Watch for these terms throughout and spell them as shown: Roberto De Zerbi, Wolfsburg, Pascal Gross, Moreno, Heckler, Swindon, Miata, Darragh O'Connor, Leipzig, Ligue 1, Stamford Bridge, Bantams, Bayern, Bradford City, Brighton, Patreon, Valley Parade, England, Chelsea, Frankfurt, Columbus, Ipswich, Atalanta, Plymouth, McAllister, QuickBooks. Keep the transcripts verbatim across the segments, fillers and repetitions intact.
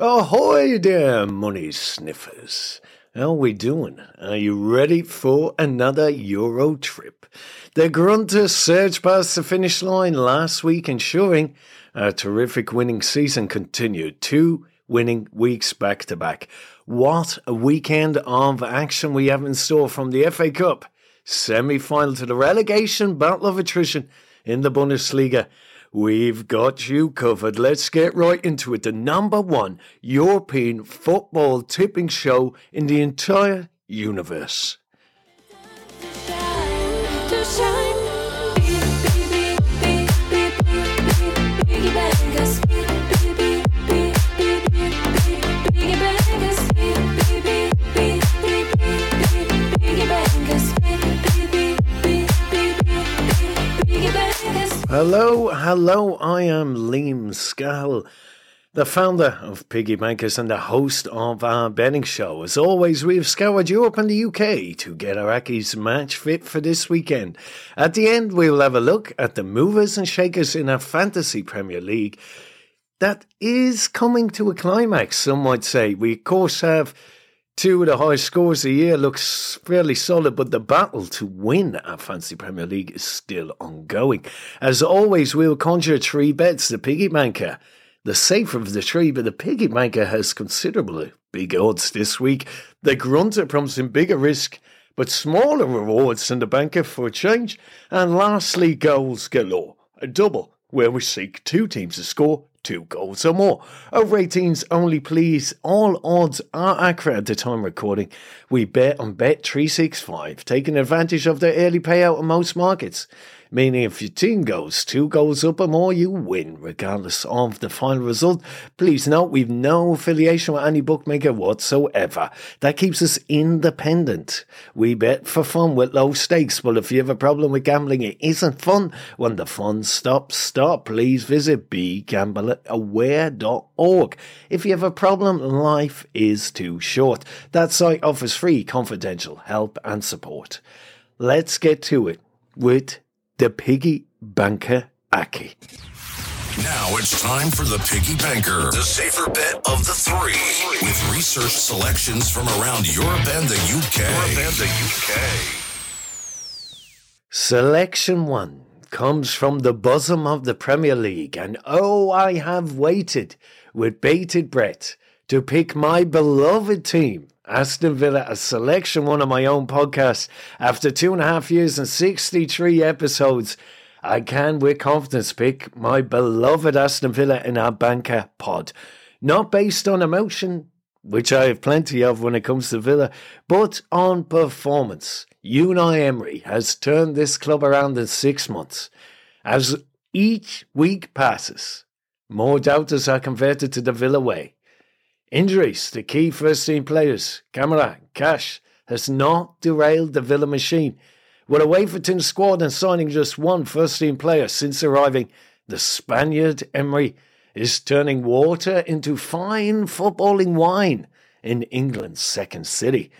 Ahoy there, money sniffers. How we doing? Are you ready for another Euro trip? The Grunters surged past the finish line last week, ensuring a terrific winning season continued. Two winning weeks back-to-back. What a weekend of action we have in store, from the F A Cup semi-final to the relegation battle of attrition in the Bundesliga. We've got you covered. Let's get right into it. The number one European football tipping show in the entire universe. Hello, hello, I am Liam Scull, the founder of Piggy Bankers and the host of our betting show. As always, we have scoured Europe and the U K to get our Aki's match fit for this weekend. At the end, we will have a look at the movers and shakers in our Fantasy Premier League. That is coming to a climax, some might say. We, of course, have two of the highest scores a year, looks fairly solid, but the battle to win our Fantasy Premier League is still ongoing. As always, we'll conjure three bets. The Piggy Banker, the safer of the three, but the Piggy Banker has considerably big odds this week. The Grunter promising bigger risk, but smaller rewards than the Banker for a change. And lastly, goals galore, a double where we seek two teams to score two goals or more. Over eighteens only, please. All odds are accurate at the time of recording. We bet on Bet three sixty-five, taking advantage of their early payout in most markets, meaning if your team goes two goals up or more, you win, regardless of the final result. Please note, we've no affiliation with any bookmaker whatsoever. That keeps us independent. We bet for fun with low stakes. Well, if you have a problem with gambling, it isn't fun. When the fun stops, stop. Please visit BeGambler. aware dot org. If you have a problem, life is too short. That site offers free confidential help and support. Let's get to it with the Piggy Banker Aki. Now it's time for the Piggy Banker, the safer bet of the three, with research selections from around Europe and the U K. Europe and the U K. Selection one comes from the bosom of the Premier League, and oh, I have waited with bated breath to pick my beloved team, Aston Villa, a selection one of my own podcasts. After two and a half years and sixty-three episodes, I can with confidence pick my beloved Aston Villa in our Banker pod. Not based on emotion, which I have plenty of when it comes to Villa, but on performance. Unai Emery has turned this club around in six months. As each week passes, more doubters are converted to the Villa way. Injuries to key first-team players, Cameron Cash, has not derailed the Villa machine. With a Waverton squad and signing just one first-team player since arriving, the Spaniard Emery is turning water into fine footballing wine in England's second city.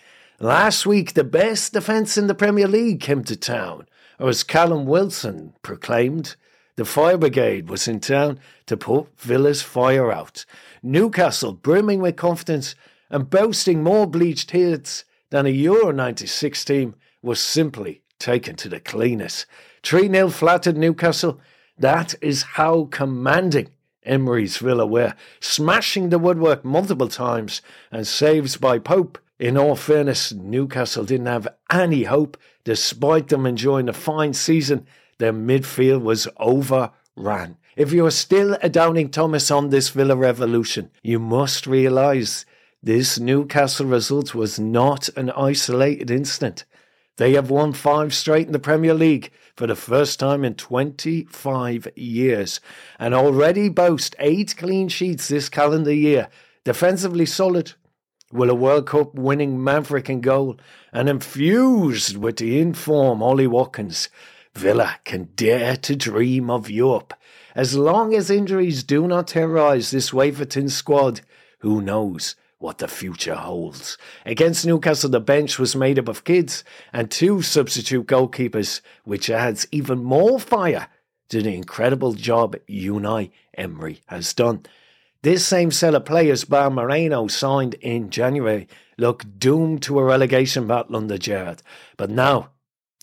Last week, the best defence in the Premier League came to town, or as Callum Wilson proclaimed, the fire brigade was in town to put Villa's fire out. Newcastle brimming with confidence and boasting more bleached heads than a Euro ninety-six team was simply taken to the cleaners. three nil flattered Newcastle. That is how commanding Emery's Villa were, smashing the woodwork multiple times and saves by Pope. In all fairness, Newcastle didn't have any hope. Despite them enjoying a fine season, their midfield was overrun. If you are still a Downing Thomas on this Villa revolution, you must realise this Newcastle result was not an isolated incident. They have won five straight in the Premier League for the first time in twenty-five years and already boast eight clean sheets this calendar year. Defensively solid, with a World Cup winning maverick in goal and infused with the in-form Ollie Watkins, Villa can dare to dream of Europe. As long as injuries do not terrorise this Waverton squad, who knows what the future holds. Against Newcastle, the bench was made up of kids and two substitute goalkeepers, which adds even more fire to the incredible job Unai Emery has done. This same set of players, bar Moreno, signed in January, looked doomed to a relegation battle under Gerrard. But now,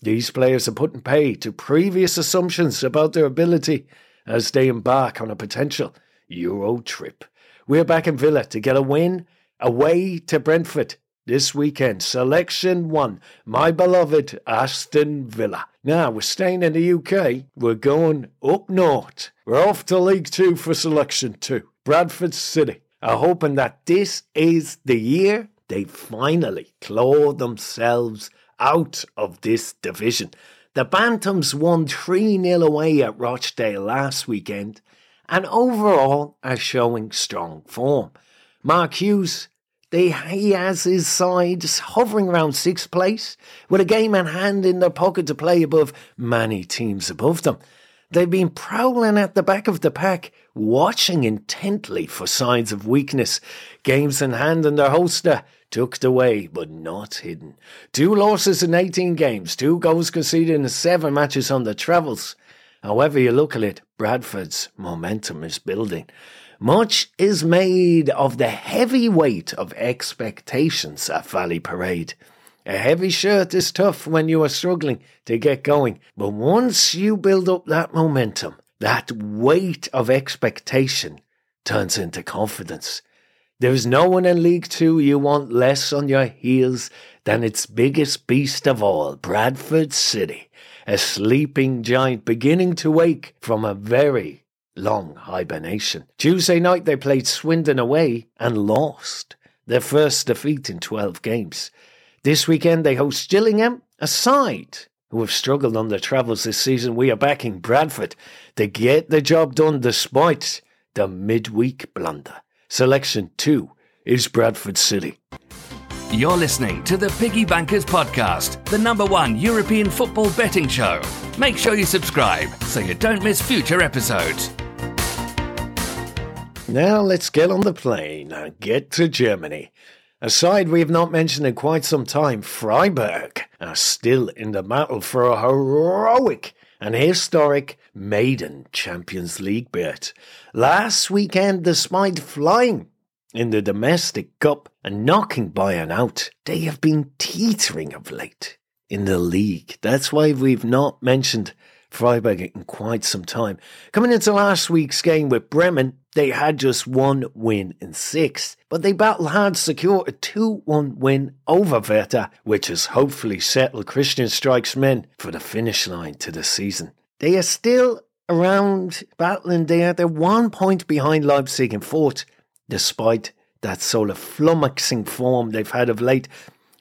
these players are putting pay to previous assumptions about their ability as they embark on a potential Euro trip. We're back in Villa to get a win away to Brentford this weekend. Selection one, my beloved Aston Villa. Now, we're staying in the U K. We're going up north. We're off to League Two for selection two. Bradford City are hoping that this is the year they finally claw themselves out of this division. The Bantams won three nil away at Rochdale last weekend and overall are showing strong form. Mark Hughes, they, he has his sides hovering around sixth place with a game in hand in their pocket to play above many teams above them. They've been prowling at the back of the pack, watching intently for signs of weakness. Games in hand and their hosts are tucked away, but not hidden. Two losses in eighteen games, two goals conceded in seven matches on the travels. However you look at it, Bradford's momentum is building. Much is made of the heavy weight of expectations at Valley Parade. A heavy shirt is tough when you are struggling to get going, but once you build up that momentum, that weight of expectation turns into confidence. There is no one in League Two you want less on your heels than its biggest beast of all, Bradford City, a sleeping giant beginning to wake from a very long hibernation. Tuesday night they played Swindon away and lost, their first defeat in twelve games. This weekend they host Gillingham, a side who have struggled on their travels this season. We are backing Bradford to get the job done despite the midweek blunder. Selection two is Bradford City. You're listening to the Piggy Bankers podcast, the number one European football betting show. Make sure you subscribe so you don't miss future episodes. Now let's get on the plane and get to Germany. A side we have not mentioned in quite some time, Freiburg, are still in the battle for a heroic and historic maiden Champions League berth. Last weekend, despite flying in the domestic cup and knocking Bayern out, they have been teetering of late in the league. That's why we've not mentioned Freiburg in quite some time. Coming into last week's game with Bremen, they had just one win in six, but they battled hard to secure a two one win over Werder, which has hopefully settled Christian Streik's men for the finish line to the season. They are still around battling there. They're one point behind Leipzig in fourth, despite that sort of flummoxing form they've had of late.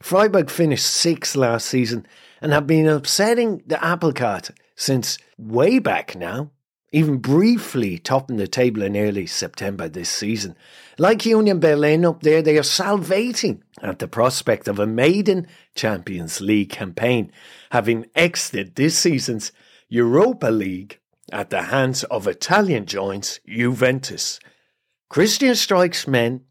Freiburg finished sixth last season and have been upsetting the apple cart since way back now, even briefly topping the table in early September this season. Like Union Berlin up there, they are salivating at the prospect of a maiden Champions League campaign, having exited this season's Europa League at the hands of Italian giants Juventus. Christian Streik's men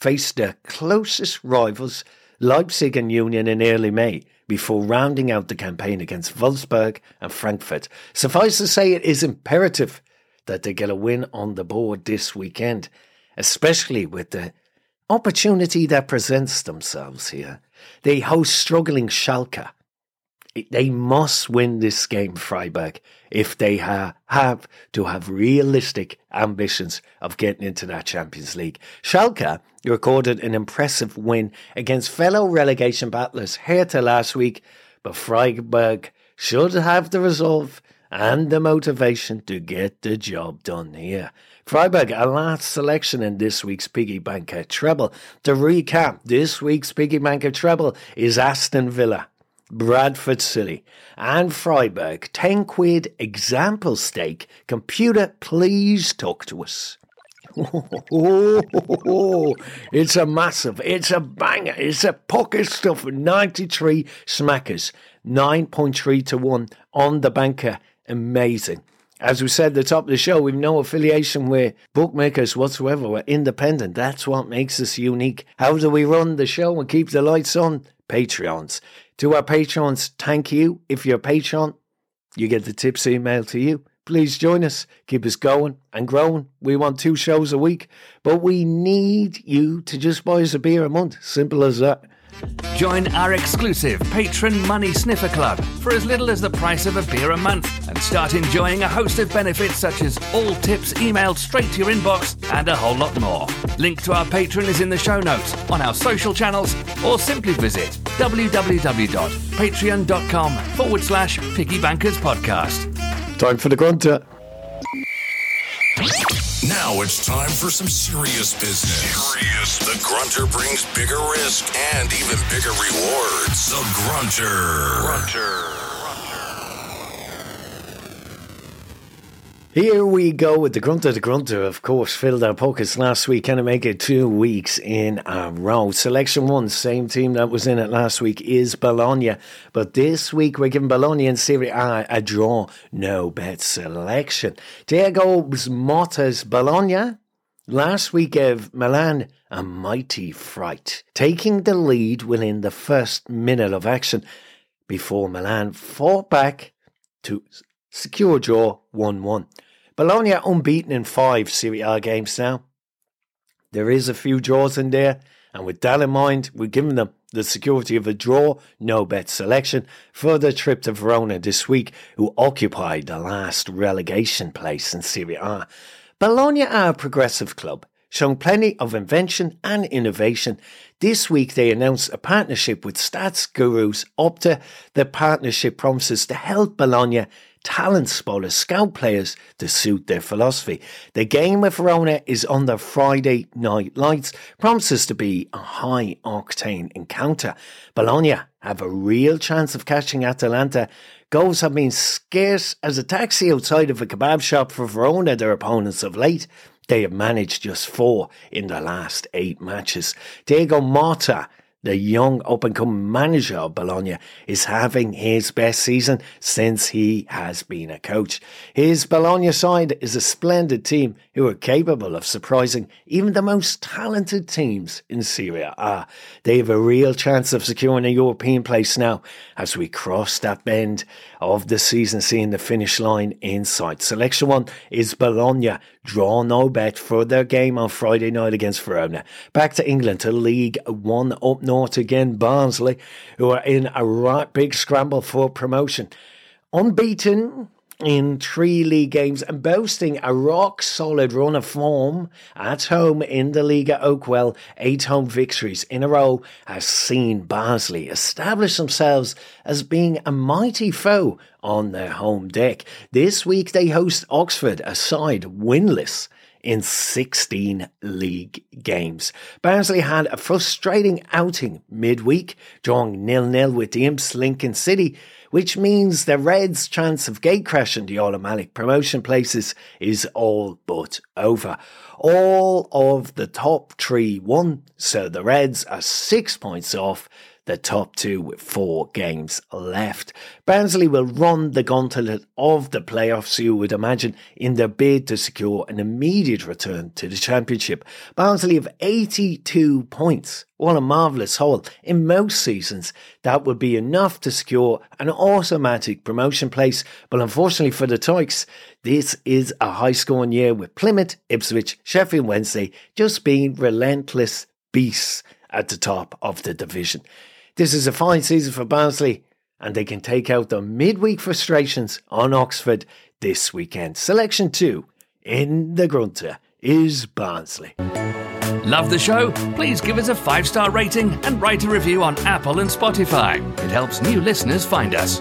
faced their closest rivals, Leipzig and Union, in early May, before rounding out the campaign against Wolfsburg and Frankfurt. Suffice to say, it is imperative that they get a win on the board this weekend, especially with the opportunity that presents themselves here. They host struggling Schalke. They must win this game, Freiburg, if they ha- have to have realistic ambitions of getting into that Champions League. Schalke recorded an impressive win against fellow relegation battlers Hertha last week, but Freiburg should have the resolve and the motivation to get the job done here. Freiburg, a last selection in this week's Piggy Banker Treble. To recap, this week's Piggy Banker Treble is Aston Villa, Bradford City and Freiburg. ten quid example stake. Computer, please talk to us. Oh, it's a massive, it's a banger, it's a pocket stuffer. ninety-three smackers, nine point three to one on the banker. Amazing. As we said at the top of the show, we've no affiliation with bookmakers whatsoever. We're independent. That's what makes us unique. How do we run the show and keep the lights on? Patreons. To our patrons, thank you. If you're a patron, you get the tips email to you. please join us. Keep us going and growing. We want two shows a week, but we need you to just buy us a beer a month. Simple as that. Join our exclusive Patron Money Sniffer Club for as little as the price of a beer a month and start enjoying a host of benefits such as all tips emailed straight to your inbox and a whole lot more. Link to our Patron is in the show notes, on our social channels, or simply visit www.patreon.com forward slash Piggy Bankers Podcast. Time for the grunter. Now it's time for some serious business. Serious. The Grunter brings bigger risk and even bigger rewards. The Grunter. Grunter. Here we go with the Grunter. The Grunter, of course, filled our pockets last week. Can it make it two weeks in a row? Selection one, same team that was in it last week, is Bologna. But this week we're giving Bologna and Serie A a draw, no bet selection. Diego's Motta's Bologna last week gave Milan a mighty fright, taking the lead within the first minute of action before Milan fought back to secure draw one one. Bologna unbeaten in five Serie A games now. There is a few draws in there, and with that in mind, we're giving them the security of a draw, no bet selection for the trip to Verona this week, who occupied the last relegation place in Serie A. Bologna are a progressive club, showing plenty of invention and innovation. This week they announced a partnership with stats gurus Opta. The partnership promises to help Bologna talent spoilers scout players to suit their philosophy. The game with Verona is on the Friday night lights, promises to be a high octane encounter. Bologna have a real chance of catching Atalanta. Goals have been scarce as a taxi outside of a kebab shop for Verona, their opponents of late. They have managed just four in the last eight matches. Diego Motta, the young up-and-coming manager of Bologna, is having his best season since he has been a coach. His Bologna side is a splendid team who are capable of surprising even the most talented teams in Serie A. They have a real chance of securing a European place now as we cross that bend of the season, seeing the finish line in sight. Selection one is Bologna. Draw no bet for their game on Friday night against Verona. Back to England to League One, up north again, Barnsley, who are in a right big scramble for promotion. Unbeaten in three league games and boasting a rock-solid run of form at home in the league at Oakwell, eight home victories in a row has seen Barnsley establish themselves as being a mighty foe on their home deck. This week they host Oxford, a side winless in sixteen league games. Barnsley had a frustrating outing midweek, drawing nil nil with the Imps Lincoln City, which means the Reds' chance of gatecrashing the automatic promotion places is all but over. All of the top three won, so the Reds are six points off the top two with four games left. Barnsley will run the gauntlet of the playoffs, you would imagine, in their bid to secure an immediate return to the championship. Barnsley have eighty-two points. What a marvellous haul. In most seasons, that would be enough to secure an automatic promotion place. But unfortunately for the Tykes, this is a high-scoring year with Plymouth, Ipswich, Sheffield Wednesday just being relentless beasts at the top of the division. This is a fine season for Barnsley, and they can take out their midweek frustrations on Oxford this weekend. Selection two in the Grunter is Barnsley. Love the show? Please give us a five-star rating and write a review on Apple and Spotify. It helps new listeners find us.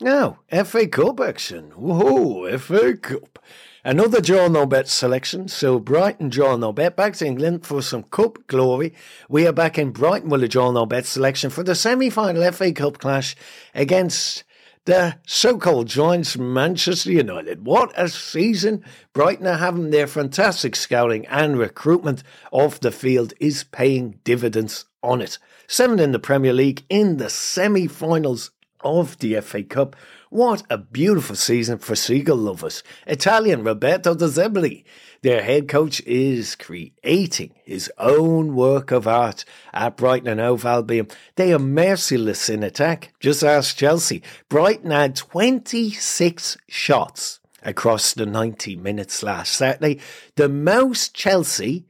Now, F A Cup action. Whoa, F A Cup. Another draw no bet selection, so Brighton draw no bet, back to England for some cup glory. We are back in Brighton with a draw no bet selection for the semi-final F A Cup clash against the so-called giants Manchester United. What a season. Brighton are having their fantastic scouting and recruitment off the field is paying dividends on it. Seven in the Premier League in the semi-finals of the F A Cup. What a beautiful season for Seagull lovers. Italian Roberto De Zerbi, their head coach, is creating his own work of art at Brighton and Hove Albion. They are merciless in attack. Just ask Chelsea. Brighton had twenty-six shots across the ninety minutes last Saturday, the most Chelsea,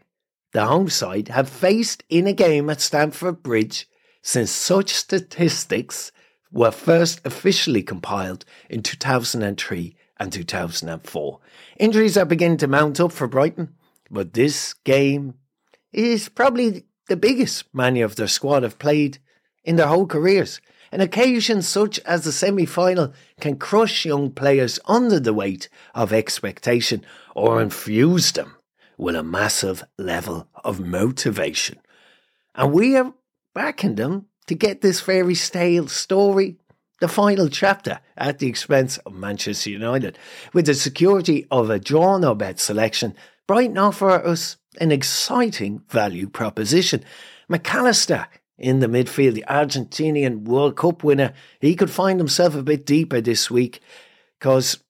the home side, have faced in a game at Stamford Bridge since such statistics were first officially compiled in two thousand three and two thousand four. Injuries are beginning to mount up for Brighton, but this game is probably the biggest many of their squad have played in their whole careers. An occasion such as the semi-final can crush young players under the weight of expectation or infuse them with a massive level of motivation. And we are backing them to get this fairy tale story, the final chapter, at the expense of Manchester United. With the security of a draw-no bet selection, Brighton offer us an exciting value proposition. McAllister in the midfield, the Argentinian World Cup winner, he could find himself a bit deeper this week because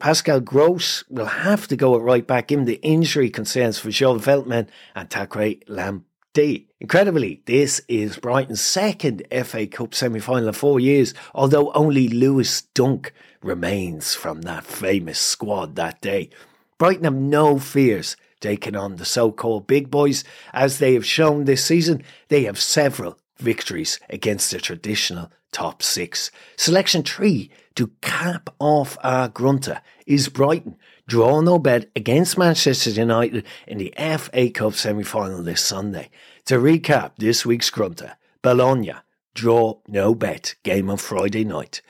Pascal Gross will have to go at right back, given the injury concerns for Joel Veltman and Taquay Lamdi. Incredibly, this is Brighton's second F A Cup semi-final in four years, although only Lewis Dunk remains from that famous squad that day. Brighton have no fears taking on the so-called big boys. As they have shown this season, they have several victories against the traditional top six. Selection three to cap off our grunter is Brighton draw no bet against Manchester United in the F A Cup semi-final this Sunday. To recap this week's grunter: Bologna, draw no bet, game on Friday night.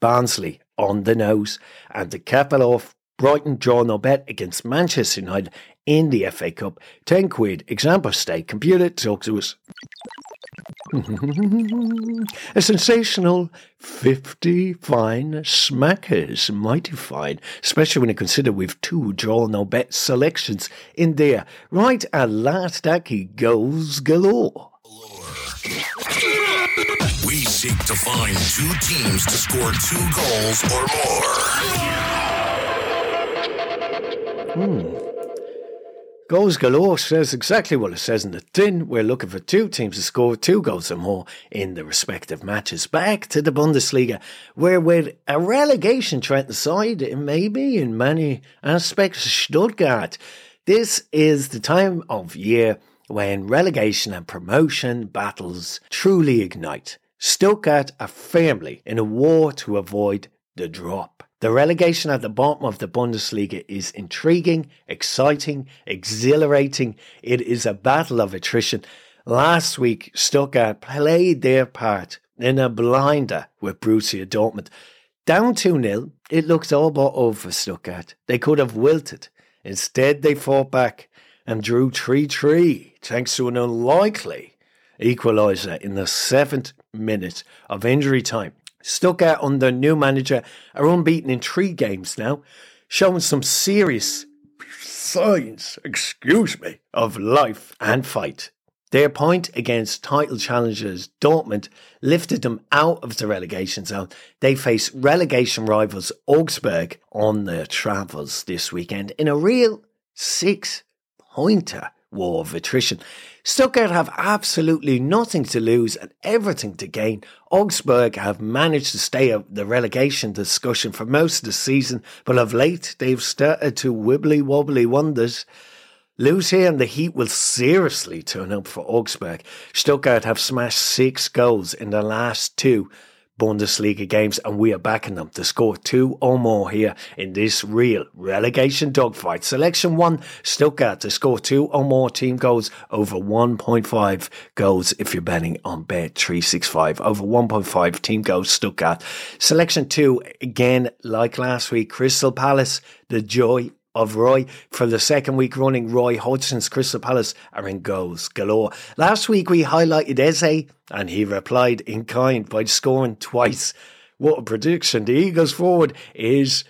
Barnsley, on the nose. And to cap it off, Brighton draw no bet against Manchester United in the F A Cup. ten quid, example stake, computer, talk to us. A sensational fifty fine smackers, mighty fine, especially when you consider we've two draw no bet selections in there. Right at last, Aki goes galore. We seek to find two teams to score two goals or more. Hmm. Goals galore says exactly what it says in the tin. We're looking for two teams to score two goals or more in the respective matches. Back to the Bundesliga, where with a relegation threat aside, maybe in many aspects, Stuttgart. This is the time of year when relegation and promotion battles truly ignite. Stuttgart are firmly in a war to avoid the drop. The relegation at the bottom of the Bundesliga is intriguing, exciting, exhilarating. It is a battle of attrition. Last week, Stuttgart played their part in a blinder with Borussia Dortmund. Down two nil, it looked all but over for Stuttgart. They could have wilted. Instead, they fought back and drew three three, thanks to an unlikely equaliser in the seventh minute of injury time. Stuttgart under new manager are unbeaten in three games now, showing some serious signs, excuse me, of life and fight. Their point against title challengers Dortmund lifted them out of the relegation zone. They face relegation rivals Augsburg on their travels this weekend in a real six-pointer war of attrition. Stuttgart have absolutely nothing to lose and everything to gain. Augsburg have managed to stay out of the relegation discussion for most of the season, but of late they've started to wibbly-wobbly wonders. Lose here and the heat will seriously turn up for Augsburg. Stuttgart have smashed six goals in the last two Bundesliga games, and we are backing them to score two or more here in this real relegation dogfight. Selection one, Stuttgart to score two or more team goals over one point five goals if you're betting on Bet three sixty-five. Over one point five team goals, Stuttgart. Selection two, again, like last week, Crystal Palace, the joy of Roy. For the second week running, Roy Hodgson's Crystal Palace are in goals galore. Last week we highlighted Eze and he replied in kind by scoring twice. What a prediction. The Eagles forward is,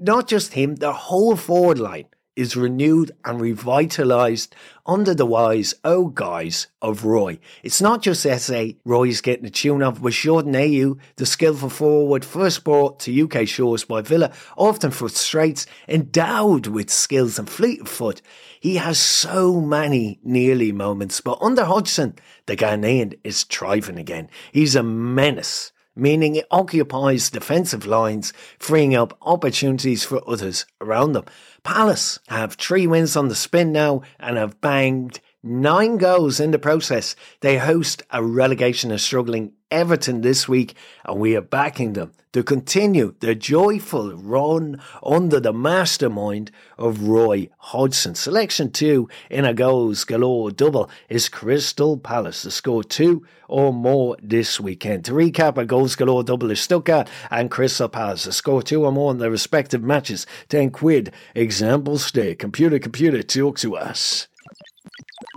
not just him, the whole forward line is renewed and revitalised under the wise old guise of Roy. It's not just S A Roy's getting a tune of, but Jordan Ayew, the skillful forward first brought to U K shores by Villa, often frustrates, endowed with skills and fleet of foot. He has so many nearly moments, but under Hodgson, the Ghanaian is thriving again. He's a menace, meaning it occupies defensive lines, freeing up opportunities for others around them. Palace have three wins on the spin now and have banged nine goals in the process. They host a relegation and struggling Everton this week, and we are backing them to continue their joyful run under the mastermind of Roy Hodgson. Selection two in a goals galore double is Crystal Palace to score two or more this weekend. To recap, a goals galore double is Stuttgart and Crystal Palace to score two or more in their respective matches. ten quid, examples there. Computer, computer, talk to us.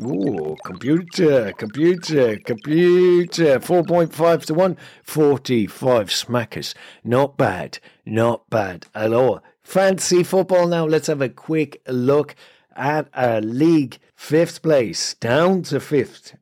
Ooh, computer, computer, computer. four point five to one, forty-five smackers. Not bad, not bad at all. Fancy football now. Let's have a quick look at our league. Fifth place, down to fifth.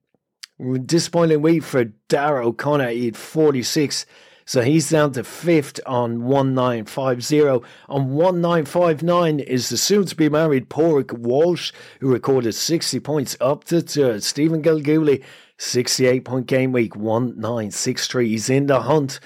Disappointing week for Darragh O'Connor. He had forty-six. So he's down to fifth on one nine five zero. On one nine five nine is the soon-to-be married Porrick Walsh, who recorded sixty points up to third. Stephen Gilgooly, sixty-eight point game week, one nine six three. He's in the hunt.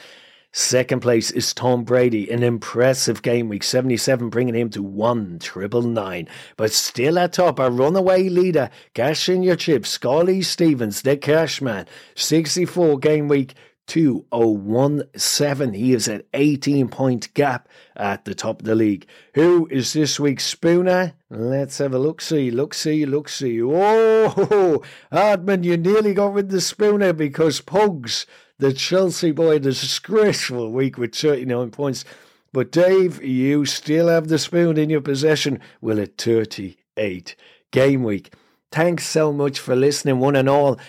Second place is Tom Brady, an impressive game week, seventy-seven, bringing him to one nine nine nine. But still at top, a runaway leader, cash in your chips, Scully Stevens, the cash man, sixty-four game week, two oh one seven. He is at eighteen point gap at the top of the league. Who is this week's spooner? Let's have a look-see, look-see, look-see. Oh, Hardman, you nearly got rid of the spooner because Pugs, the Chelsea boy, had a disgraceful week with thirty-nine points. But Dave, you still have the spoon in your possession. Well, at thirty-eight game week. Thanks so much for listening, one and all.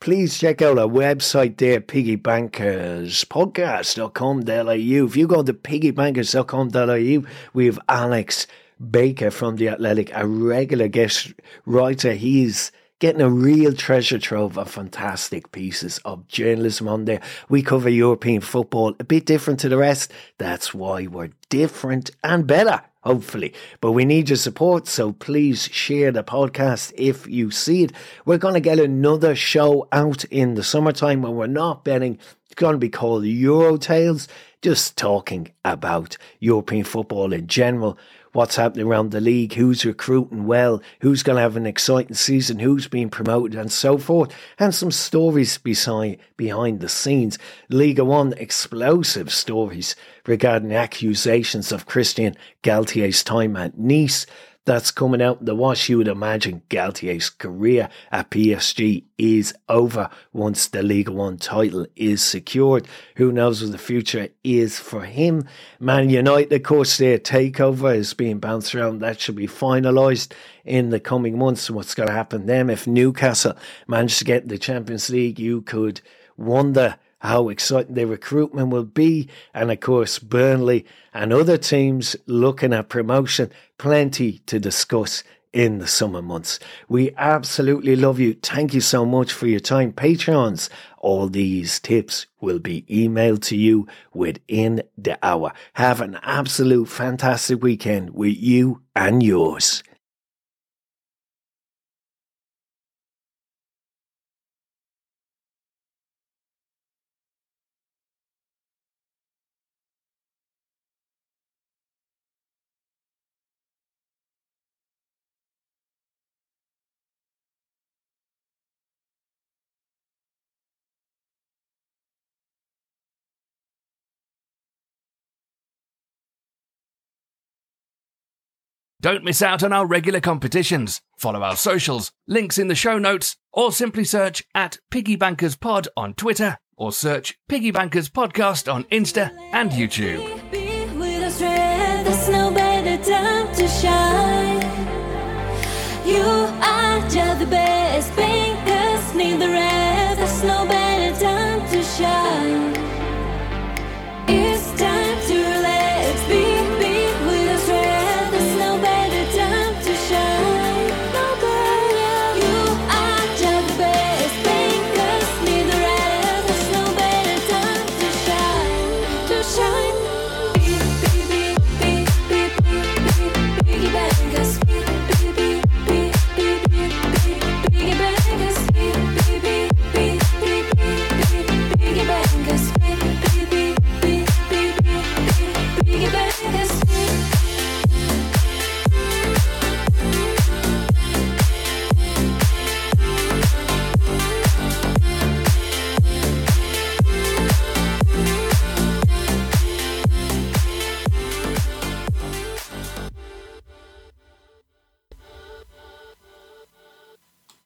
Please check out our website there, Piggy Bankers, podcast dot com dot a u. If you go to piggy bankers dot com dot a u, we have Alex Baker from The Athletic, a regular guest writer. He's getting a real treasure trove of fantastic pieces of journalism on there. We cover European football, a bit different to the rest. That's why we're different and better, hopefully. But we need your support, so please share the podcast if you see it. We're going to get another show out in the summertime when we're not betting. It's going to be called Euro Tales, just talking about European football in general, what's happening around the league, who's recruiting well, who's going to have an exciting season, who's being promoted and so forth, and some stories beside, behind the scenes. Liga One explosive stories regarding accusations of Christian Galtier's time at Nice. That's coming out in the wash. You would imagine Galtier's career at P S G is over once the Liga One title is secured. Who knows what the future is for him. Man United, of course, their takeover is being bounced around. That should be finalised in the coming months. What's going to happen then? If Newcastle managed to get the Champions League, you could wonder how exciting their recruitment will be. And of course, Burnley and other teams looking at promotion. Plenty to discuss in the summer months. We absolutely love you. Thank you so much for your time. Patrons, all these tips will be emailed to you within the hour. Have an absolute fantastic weekend with you and yours. Don't miss out on our regular competitions. Follow our socials, links in the show notes, or simply search at Piggy Bankers Pod on Twitter, or search Piggy Bankers Podcast on Insta and YouTube. You are just the best.